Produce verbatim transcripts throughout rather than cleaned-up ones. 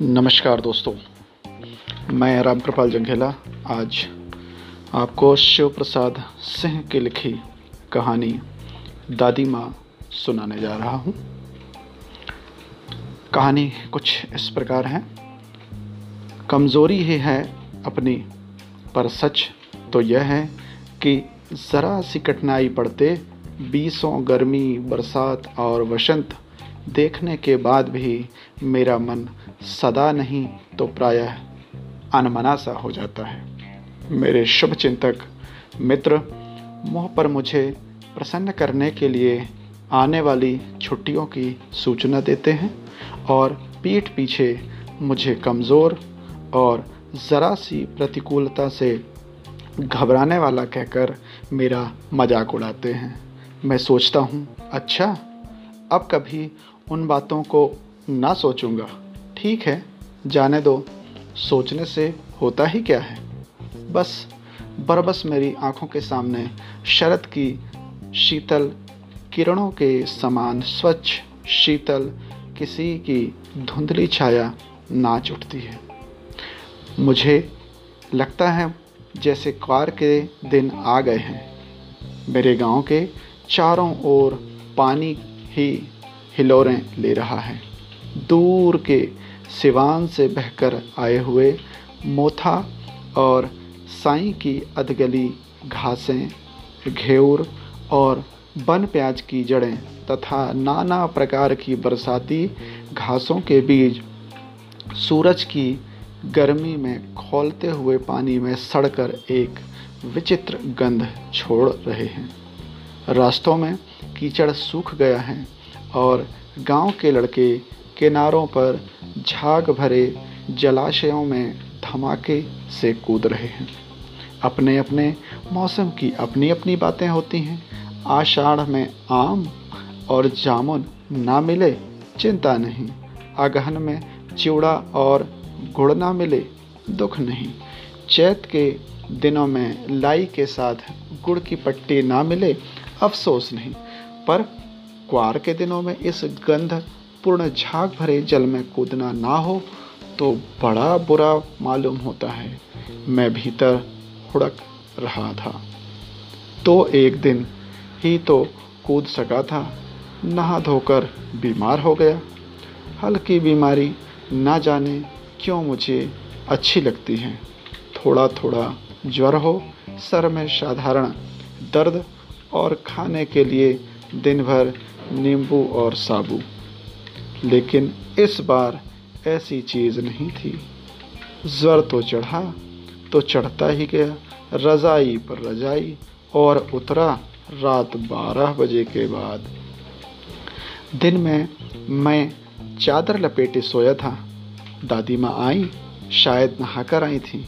नमस्कार दोस्तों, मैं रामकृपाल जंघेला आज आपको शिवप्रसाद सिंह की लिखी कहानी दादी माँ सुनाने जा रहा हूँ। कहानी कुछ इस प्रकार है। कमज़ोरी ही है अपनी, पर सच तो यह है कि ज़रा सी कठिनाई पड़ते बीसों गर्मी, बरसात और वसंत देखने के बाद भी मेरा मन सदा नहीं तो प्रायः अनमना सा हो जाता है। मेरे शुभ चिंतक मित्र मुँह पर मुझे प्रसन्न करने के लिए आने वाली छुट्टियों की सूचना देते हैं और पीठ पीछे मुझे कमज़ोर और ज़रा सी प्रतिकूलता से घबराने वाला कहकर मेरा मजाक उड़ाते हैं। मैं सोचता हूँ, अच्छा अब कभी उन बातों को ना सोचूंगा, ठीक है जाने दो, सोचने से होता ही क्या है। बस बरबस मेरी आंखों के सामने शरद की शीतल किरणों के समान स्वच्छ शीतल किसी की धुंधली छाया नाच उठती है। मुझे लगता है जैसे कार के दिन आ गए हैं। मेरे गांव के चारों ओर पानी ही हिलोरें ले रहा है। दूर के सिवान से बहकर आए हुए मोथा और साई की अधगली घासें, घेवर और बन प्याज की जड़ें तथा नाना प्रकार की बरसाती घासों के बीज सूरज की गर्मी में खौलते हुए पानी में सड़कर एक विचित्र गंध छोड़ रहे हैं। रास्तों में कीचड़ सूख गया है और गांव के लड़के किनारों पर झाग भरे जलाशयों में धमाके से कूद रहे हैं। अपने अपने मौसम की अपनी अपनी बातें होती हैं। आषाढ़ में आम और जामुन ना मिले चिंता नहीं, अगहन में चिवड़ा और गुड़ ना मिले दुख नहीं, चैत के दिनों में लाई के साथ गुड़ की पट्टी ना मिले अफसोस नहीं, पर क्वार के दिनों में इस गंध पूर्ण झाग भरे जल में कूदना ना हो तो बड़ा बुरा मालूम होता है। मैं भीतर हुड़क रहा था तो एक दिन ही तो कूद सका था, नहा धोकर बीमार हो गया। हल्की बीमारी ना जाने क्यों मुझे अच्छी लगती है। थोड़ा थोड़ा ज्वर हो, सर में साधारण दर्द और खाने के लिए दिन भर नींबू और साबू, लेकिन इस बार ऐसी चीज़ नहीं थी। ज़र तो चढ़ा तो चढ़ता ही गया, रज़ाई पर रज़ाई और उतरा रात बारह बजे के बाद। दिन में मैं चादर लपेटे सोया था। दादी माँ आई, शायद नहाकर आई थी।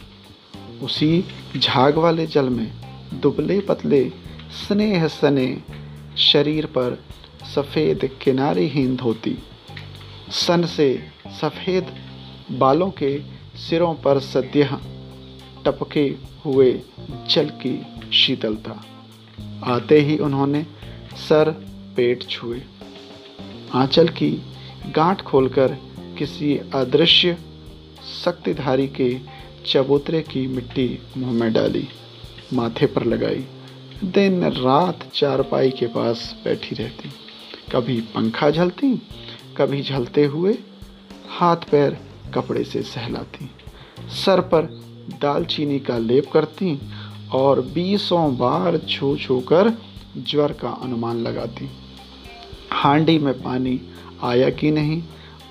उसी झाग वाले जल में दुबले पतले स्नेह सने शरीर पर सफ़ेद किनारीहीन धोती, सन से सफ़ेद बालों के सिरों पर सद्यह टपके हुए जल की शीतलता। आते ही उन्होंने सर पेट छुए, आंचल की गांठ खोलकर किसी अदृश्य शक्तिधारी के चबूतरे की मिट्टी मुंह में डाली, माथे पर लगाई। दिन रात चारपाई के पास बैठी रहती, कभी पंखा झलती, कभी झलते हुए हाथ पैर कपड़े से सहलाती, सर पर दालचीनी का लेप करती और बीसों बार छू छू कर ज्वर का अनुमान लगाती। हांडी में पानी आया कि नहीं,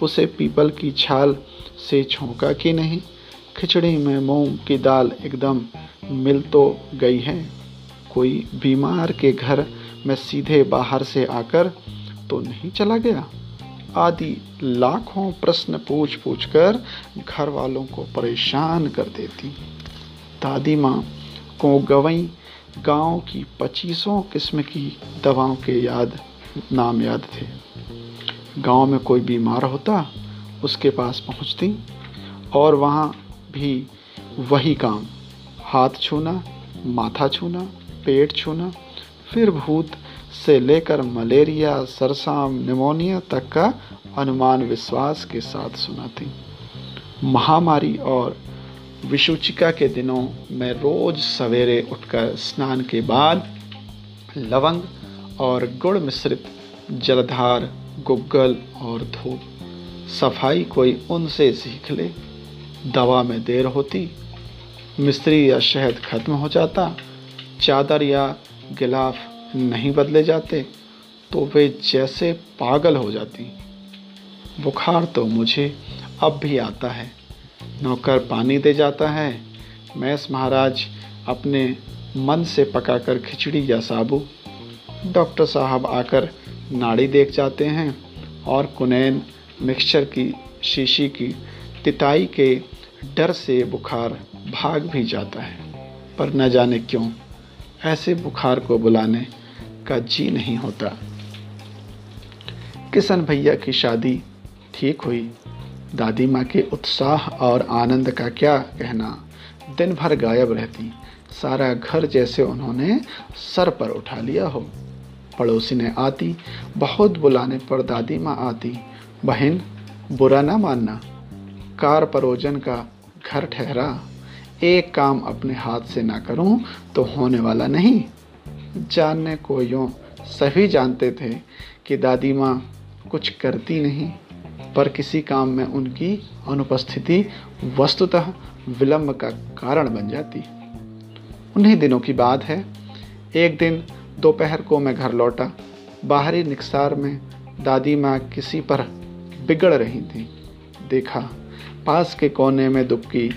उसे पीपल की छाल से छौंका कि नहीं, खिचड़ी में मूंग की दाल एकदम मिल तो गई है, कोई बीमार के घर में सीधे बाहर से आकर तो नहीं चला गया, आदि लाखों प्रश्न पूछ पूछ कर घर वालों को परेशान कर देती। दादी माँ को गवई गांव की पच्चीसों किस्म की दवाओं के याद नाम याद थे। गांव में कोई बीमार होता उसके पास पहुँचती और वहाँ भी वही काम, हाथ छूना, माथा छूना, पेट छूना, फिर भूत से लेकर मलेरिया, सरसाम, निमोनिया तक का अनुमान विश्वास के साथ सुनाती। महामारी और विषुचिका के दिनों मैं रोज सवेरे उठकर स्नान के बाद लवंग और गुड़ मिश्रित जलधार, गुग्गल और धूप। सफाई कोई उनसे सीख ले, दवा में देर होती, मिस्त्री या शहद खत्म हो जाता, चादर या गिलाफ नहीं बदले जाते तो वे जैसे पागल हो जाती। बुखार तो मुझे अब भी आता है, नौकर पानी दे जाता है, मैस महाराज अपने मन से पकाकर खिचड़ी या साबू, डॉक्टर साहब आकर नाड़ी देख जाते हैं और कुनैन मिक्सचर की शीशी की तिताई के डर से बुखार भाग भी जाता है। पर न जाने क्यों ऐसे बुखार को बुलाने का जी नहीं होता। किशन भैया की शादी ठीक हुई, दादी माँ के उत्साह और आनंद का क्या कहना, दिन भर गायब रहती, सारा घर जैसे उन्होंने सर पर उठा लिया हो। पड़ोसी ने आती, बहुत बुलाने पर दादी माँ आती, बहन बुरा ना मानना, कार परोजन का घर ठहरा, एक काम अपने हाथ से ना करूँ तो होने वाला नहीं। जानने को यूँ सभी जानते थे कि दादी माँ कुछ करती नहीं, पर किसी काम में उनकी अनुपस्थिति वस्तुतः विलम्ब का कारण बन जाती। उन्हीं दिनों की बात है, एक दिन दोपहर को मैं घर लौटा। बाहरी निकसार में दादी माँ किसी पर बिगड़ रही थी। देखा पास के कोने में दुबकी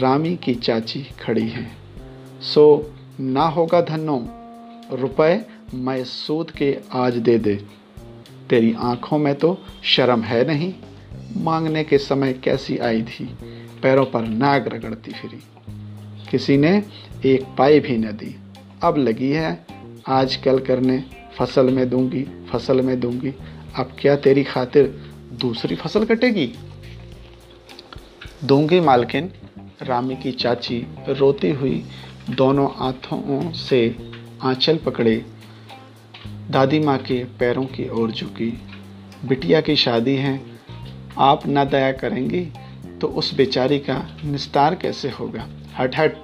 रामी की चाची खड़ी है। सो ना होगा धन्नो, रुपए मैं सूद के आज दे दे, तेरी आंखों में तो शर्म है नहीं, मांगने के समय कैसी आई थी, पैरों पर नाग रगड़ती फिरी, किसी ने एक पाई भी न दी, अब लगी है आज कल करने, फसल में दूंगी फसल में दूंगी, अब क्या तेरी खातिर दूसरी फसल कटेगी। दूंगी मालकिन, रामी की चाची रोती हुई दोनों हाथों से आंचल पकड़े दादी माँ के पैरों की ओर झुकी। बिटिया की शादी है, आप ना दया करेंगी तो उस बेचारी का निस्तार कैसे होगा। हट हट,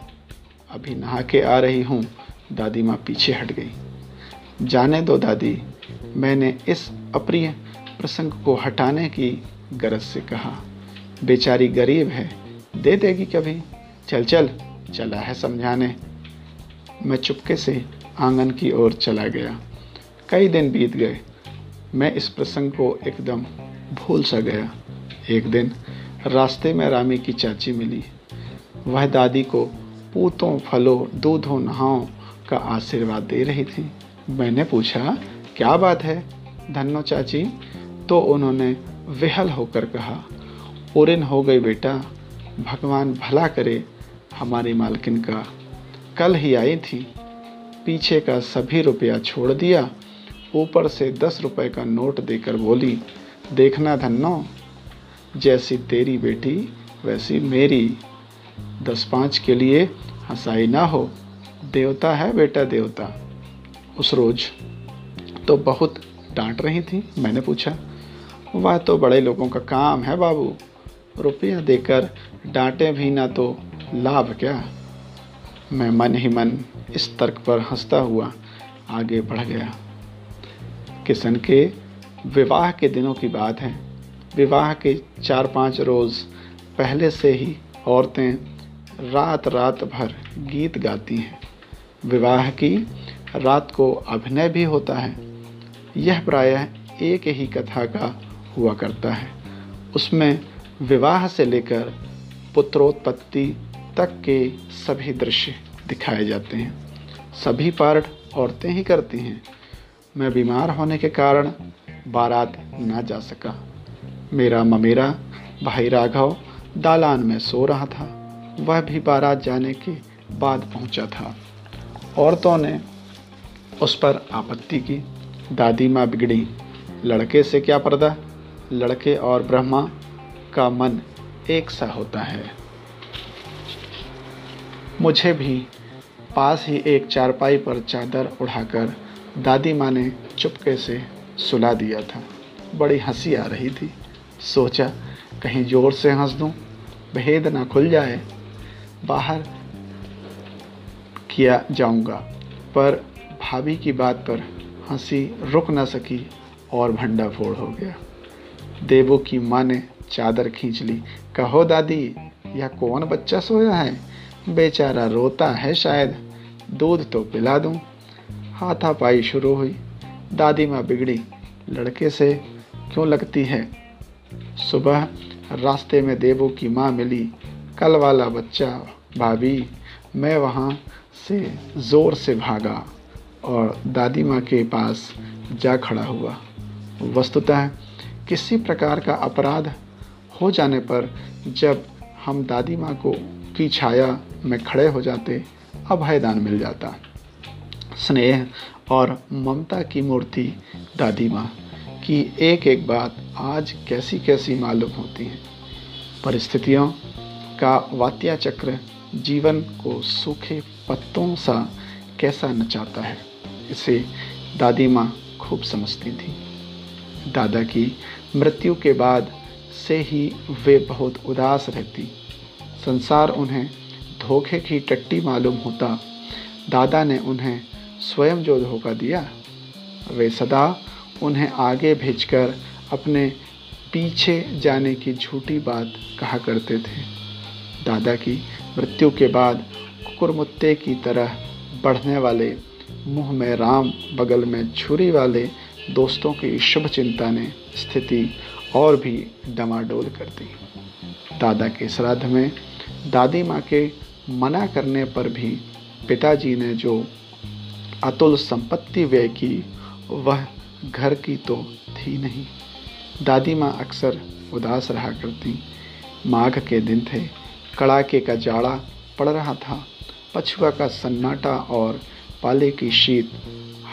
अभी नहा के आ रही हूँ। दादी माँ पीछे हट गई। जाने दो दादी, मैंने इस अप्रिय प्रसंग को हटाने की गरज से कहा, बेचारी गरीब है, दे देगी कभी, चल चल, चला है समझाने। मैं चुपके से आंगन की ओर चला गया। कई दिन बीत गए, मैं इस प्रसंग को एकदम भूल सा गया। एक दिन रास्ते में रामी की चाची मिली। वह दादी को पूतों, फलों, दूधों, नहाओं का आशीर्वाद दे रही थी। मैंने पूछा क्या बात है धन्नो चाची, तो उन्होंने विहल होकर कहा, उरिन हो गई बेटा, भगवान भला करे हमारी मालकिन का, कल ही आई थी, पीछे का सभी रुपया छोड़ दिया, ऊपर से दस रुपए का नोट देकर बोली, देखना धन्नो, जैसी तेरी बेटी वैसी मेरी, दस पाँच के लिए हंसाई ना हो, देवता है बेटा देवता। उस रोज तो बहुत डांट रही थी। मैंने पूछा, वह तो बड़े लोगों का काम है बाबू, रुपया देकर डांटे भी ना तो लाभ क्या। मैं मन ही मन इस तर्क पर हंसता हुआ आगे बढ़ गया। किशन के विवाह के दिनों की बात है। विवाह के चार पाँच रोज़ पहले से ही औरतें रात रात भर गीत गाती हैं। विवाह की रात को अभिनय भी होता है। यह प्रायः एक ही कथा का हुआ करता है। उसमें विवाह से लेकर पुत्रोत्पत्ति तक के सभी दृश्य दिखाए जाते हैं। सभी पार्ट औरतें ही करती हैं। मैं बीमार होने के कारण बारात ना जा सका। मेरा ममेरा भाई राघव दालान में सो रहा था, वह भी बारात जाने के बाद पहुंचा था। औरतों ने उस पर आपत्ति की। दादी माँ बिगड़ी, लड़के से क्या पर्दा, लड़के और ब्रह्मा का मन एक सा होता है। मुझे भी पास ही एक चारपाई पर चादर उड़ाकर दादी माँ ने चुपके से सुला दिया था। बड़ी हंसी आ रही थी। सोचा कहीं ज़ोर से हंस दूँ, भेद ना खुल जाए, बाहर किया जाऊंगा। पर भाभी की बात पर हंसी रुक ना सकी और भंडाफोड़ हो गया। देवो की माँ ने चादर खींच ली। कहो दादी, यह कौन बच्चा सोया है? बेचारा रोता है शायद, दूध तो पिला दूं। हाथापाई शुरू हुई। दादी माँ बिगड़ी, लड़के से क्यों लगती है? सुबह रास्ते में देवो की माँ मिली। कल वाला बच्चा भाभी। मैं वहाँ से ज़ोर से भागा और दादी माँ के पास जा खड़ा हुआ। वस्तुतः किसी प्रकार का अपराध हो जाने पर जब हम दादी माँ को की छाया में खड़े हो जाते, अभयदान मिल जाता। स्नेह और ममता की मूर्ति दादी माँ की एक एक बात आज कैसी कैसी मालूम होती है। परिस्थितियों का वात्या चक्र जीवन को सूखे पत्तों सा कैसा नचाता है, इसे दादी माँ खूब समझती थी। दादा की मृत्यु के बाद से ही वे बहुत उदास रहती। संसार उन्हें धोखे की टट्टी मालूम होता। दादा ने उन्हें स्वयं जो धोखा दिया, वे सदा उन्हें आगे भेजकर अपने पीछे जाने की झूठी बात कहा करते थे। दादा की मृत्यु के बाद कुकुरमुत्ते की तरह बढ़ने वाले, मुंह में राम बगल में छुरी वाले दोस्तों की शुभ चिंता ने स्थिति और भी डमाडोल कर दी। दादा के श्राद्ध में दादी माँ के मना करने पर भी पिताजी ने जो अतुल संपत्ति व्यय की, वह घर की तो थी नहीं। दादी माँ अक्सर उदास रहा करती। माघ के दिन थे, कड़ाके का जाड़ा पड़ रहा था। पछुआ का सन्नाटा और पाले की शीत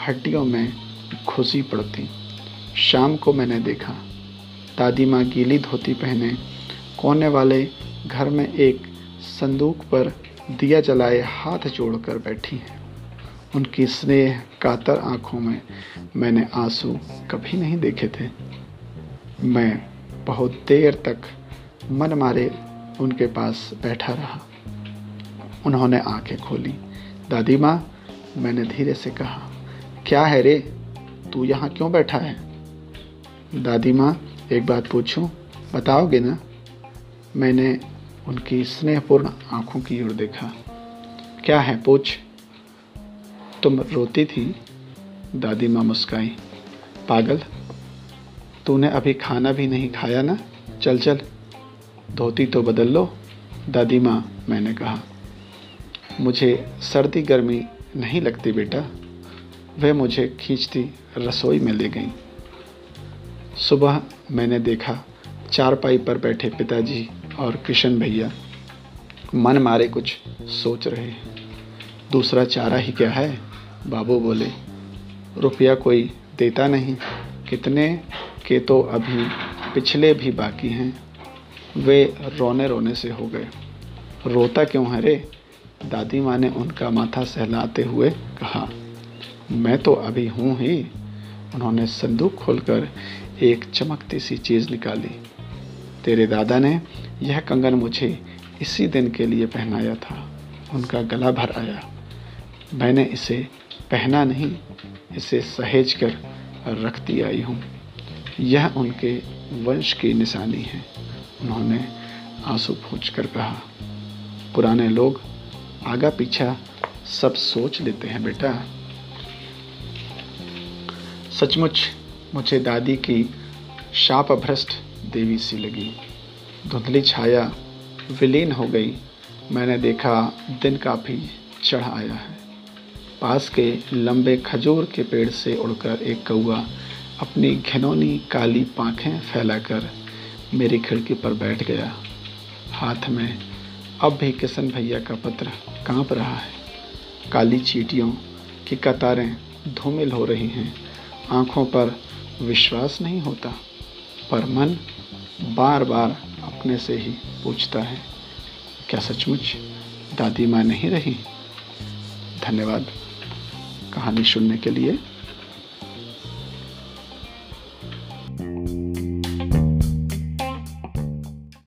हड्डियों में घुसी पड़ती। शाम को मैंने देखा, दादी माँ गीली धोती पहने कोने वाले घर में एक संदूक पर दिया जलाए हाथ जोड़कर बैठी है। उनकी स्नेह कातर आंखों में मैंने आंसू कभी नहीं देखे थे। मैं बहुत देर तक मन मारे उनके पास बैठा रहा। उन्होंने आंखें खोली। दादी माँ, मैंने धीरे से कहा, क्या है रे, तू यहाँ क्यों बैठा है? दादी माँ, एक बात पूछूं, बताओगे ना? मैंने उनकी स्नेहपूर्ण आंखों की ओर देखा। क्या है, पूछ। तुम रोती थी? दादी माँ मुस्काई। पागल, तूने अभी खाना भी नहीं खाया ना, चल चल, धोती तो बदल लो। दादी माँ, मैंने कहा, मुझे सर्दी गर्मी नहीं लगती बेटा। वे मुझे खींचती रसोई में ले गईं। सुबह मैंने देखा चारपाई पर बैठे पिताजी और किशन भैया मन मारे कुछ सोच रहे। दूसरा चारा ही क्या है, बाबू बोले। रुपया कोई देता नहीं, कितने के तो अभी पिछले भी बाकी हैं। वे रोने रोने से हो गए। रोता क्यों है रे? दादी माँ ने उनका माथा सहलाते हुए कहा। मैं तो अभी हूँ ही। उन्होंने संदूक खोलकर एक चमकती सी चीज़ निकाली। तेरे दादा ने यह कंगन मुझे इसी दिन के लिए पहनाया था। उनका गला भर आया। मैंने इसे पहना नहीं, इसे सहेज कर रखती आई हूँ। यह उनके वंश की निशानी है। उन्होंने आंसू पोंछकर कहा। पुराने लोग आगा पीछा सब सोच लेते हैं बेटा। सचमुच मुझे दादी की शापभ्रष्ट देवी सी लगी। धुंधली छाया विलीन हो गई। मैंने देखा दिन काफ़ी चढ़ आया है। पास के लंबे खजूर के पेड़ से उड़कर एक कौआ अपनी घिनौनी काली पाँखें फैलाकर मेरी खिड़की पर बैठ गया। हाथ में अब भी किशन भैया का पत्र कांप रहा है। काली चींटियों की कतारें धूमिल हो रही हैं। आँखों पर विश्वास नहीं होता, पर मन बार बार अपने से ही पूछता है, क्या सचमुच दादी माँ नहीं रही? धन्यवाद कहानी सुनने के लिए।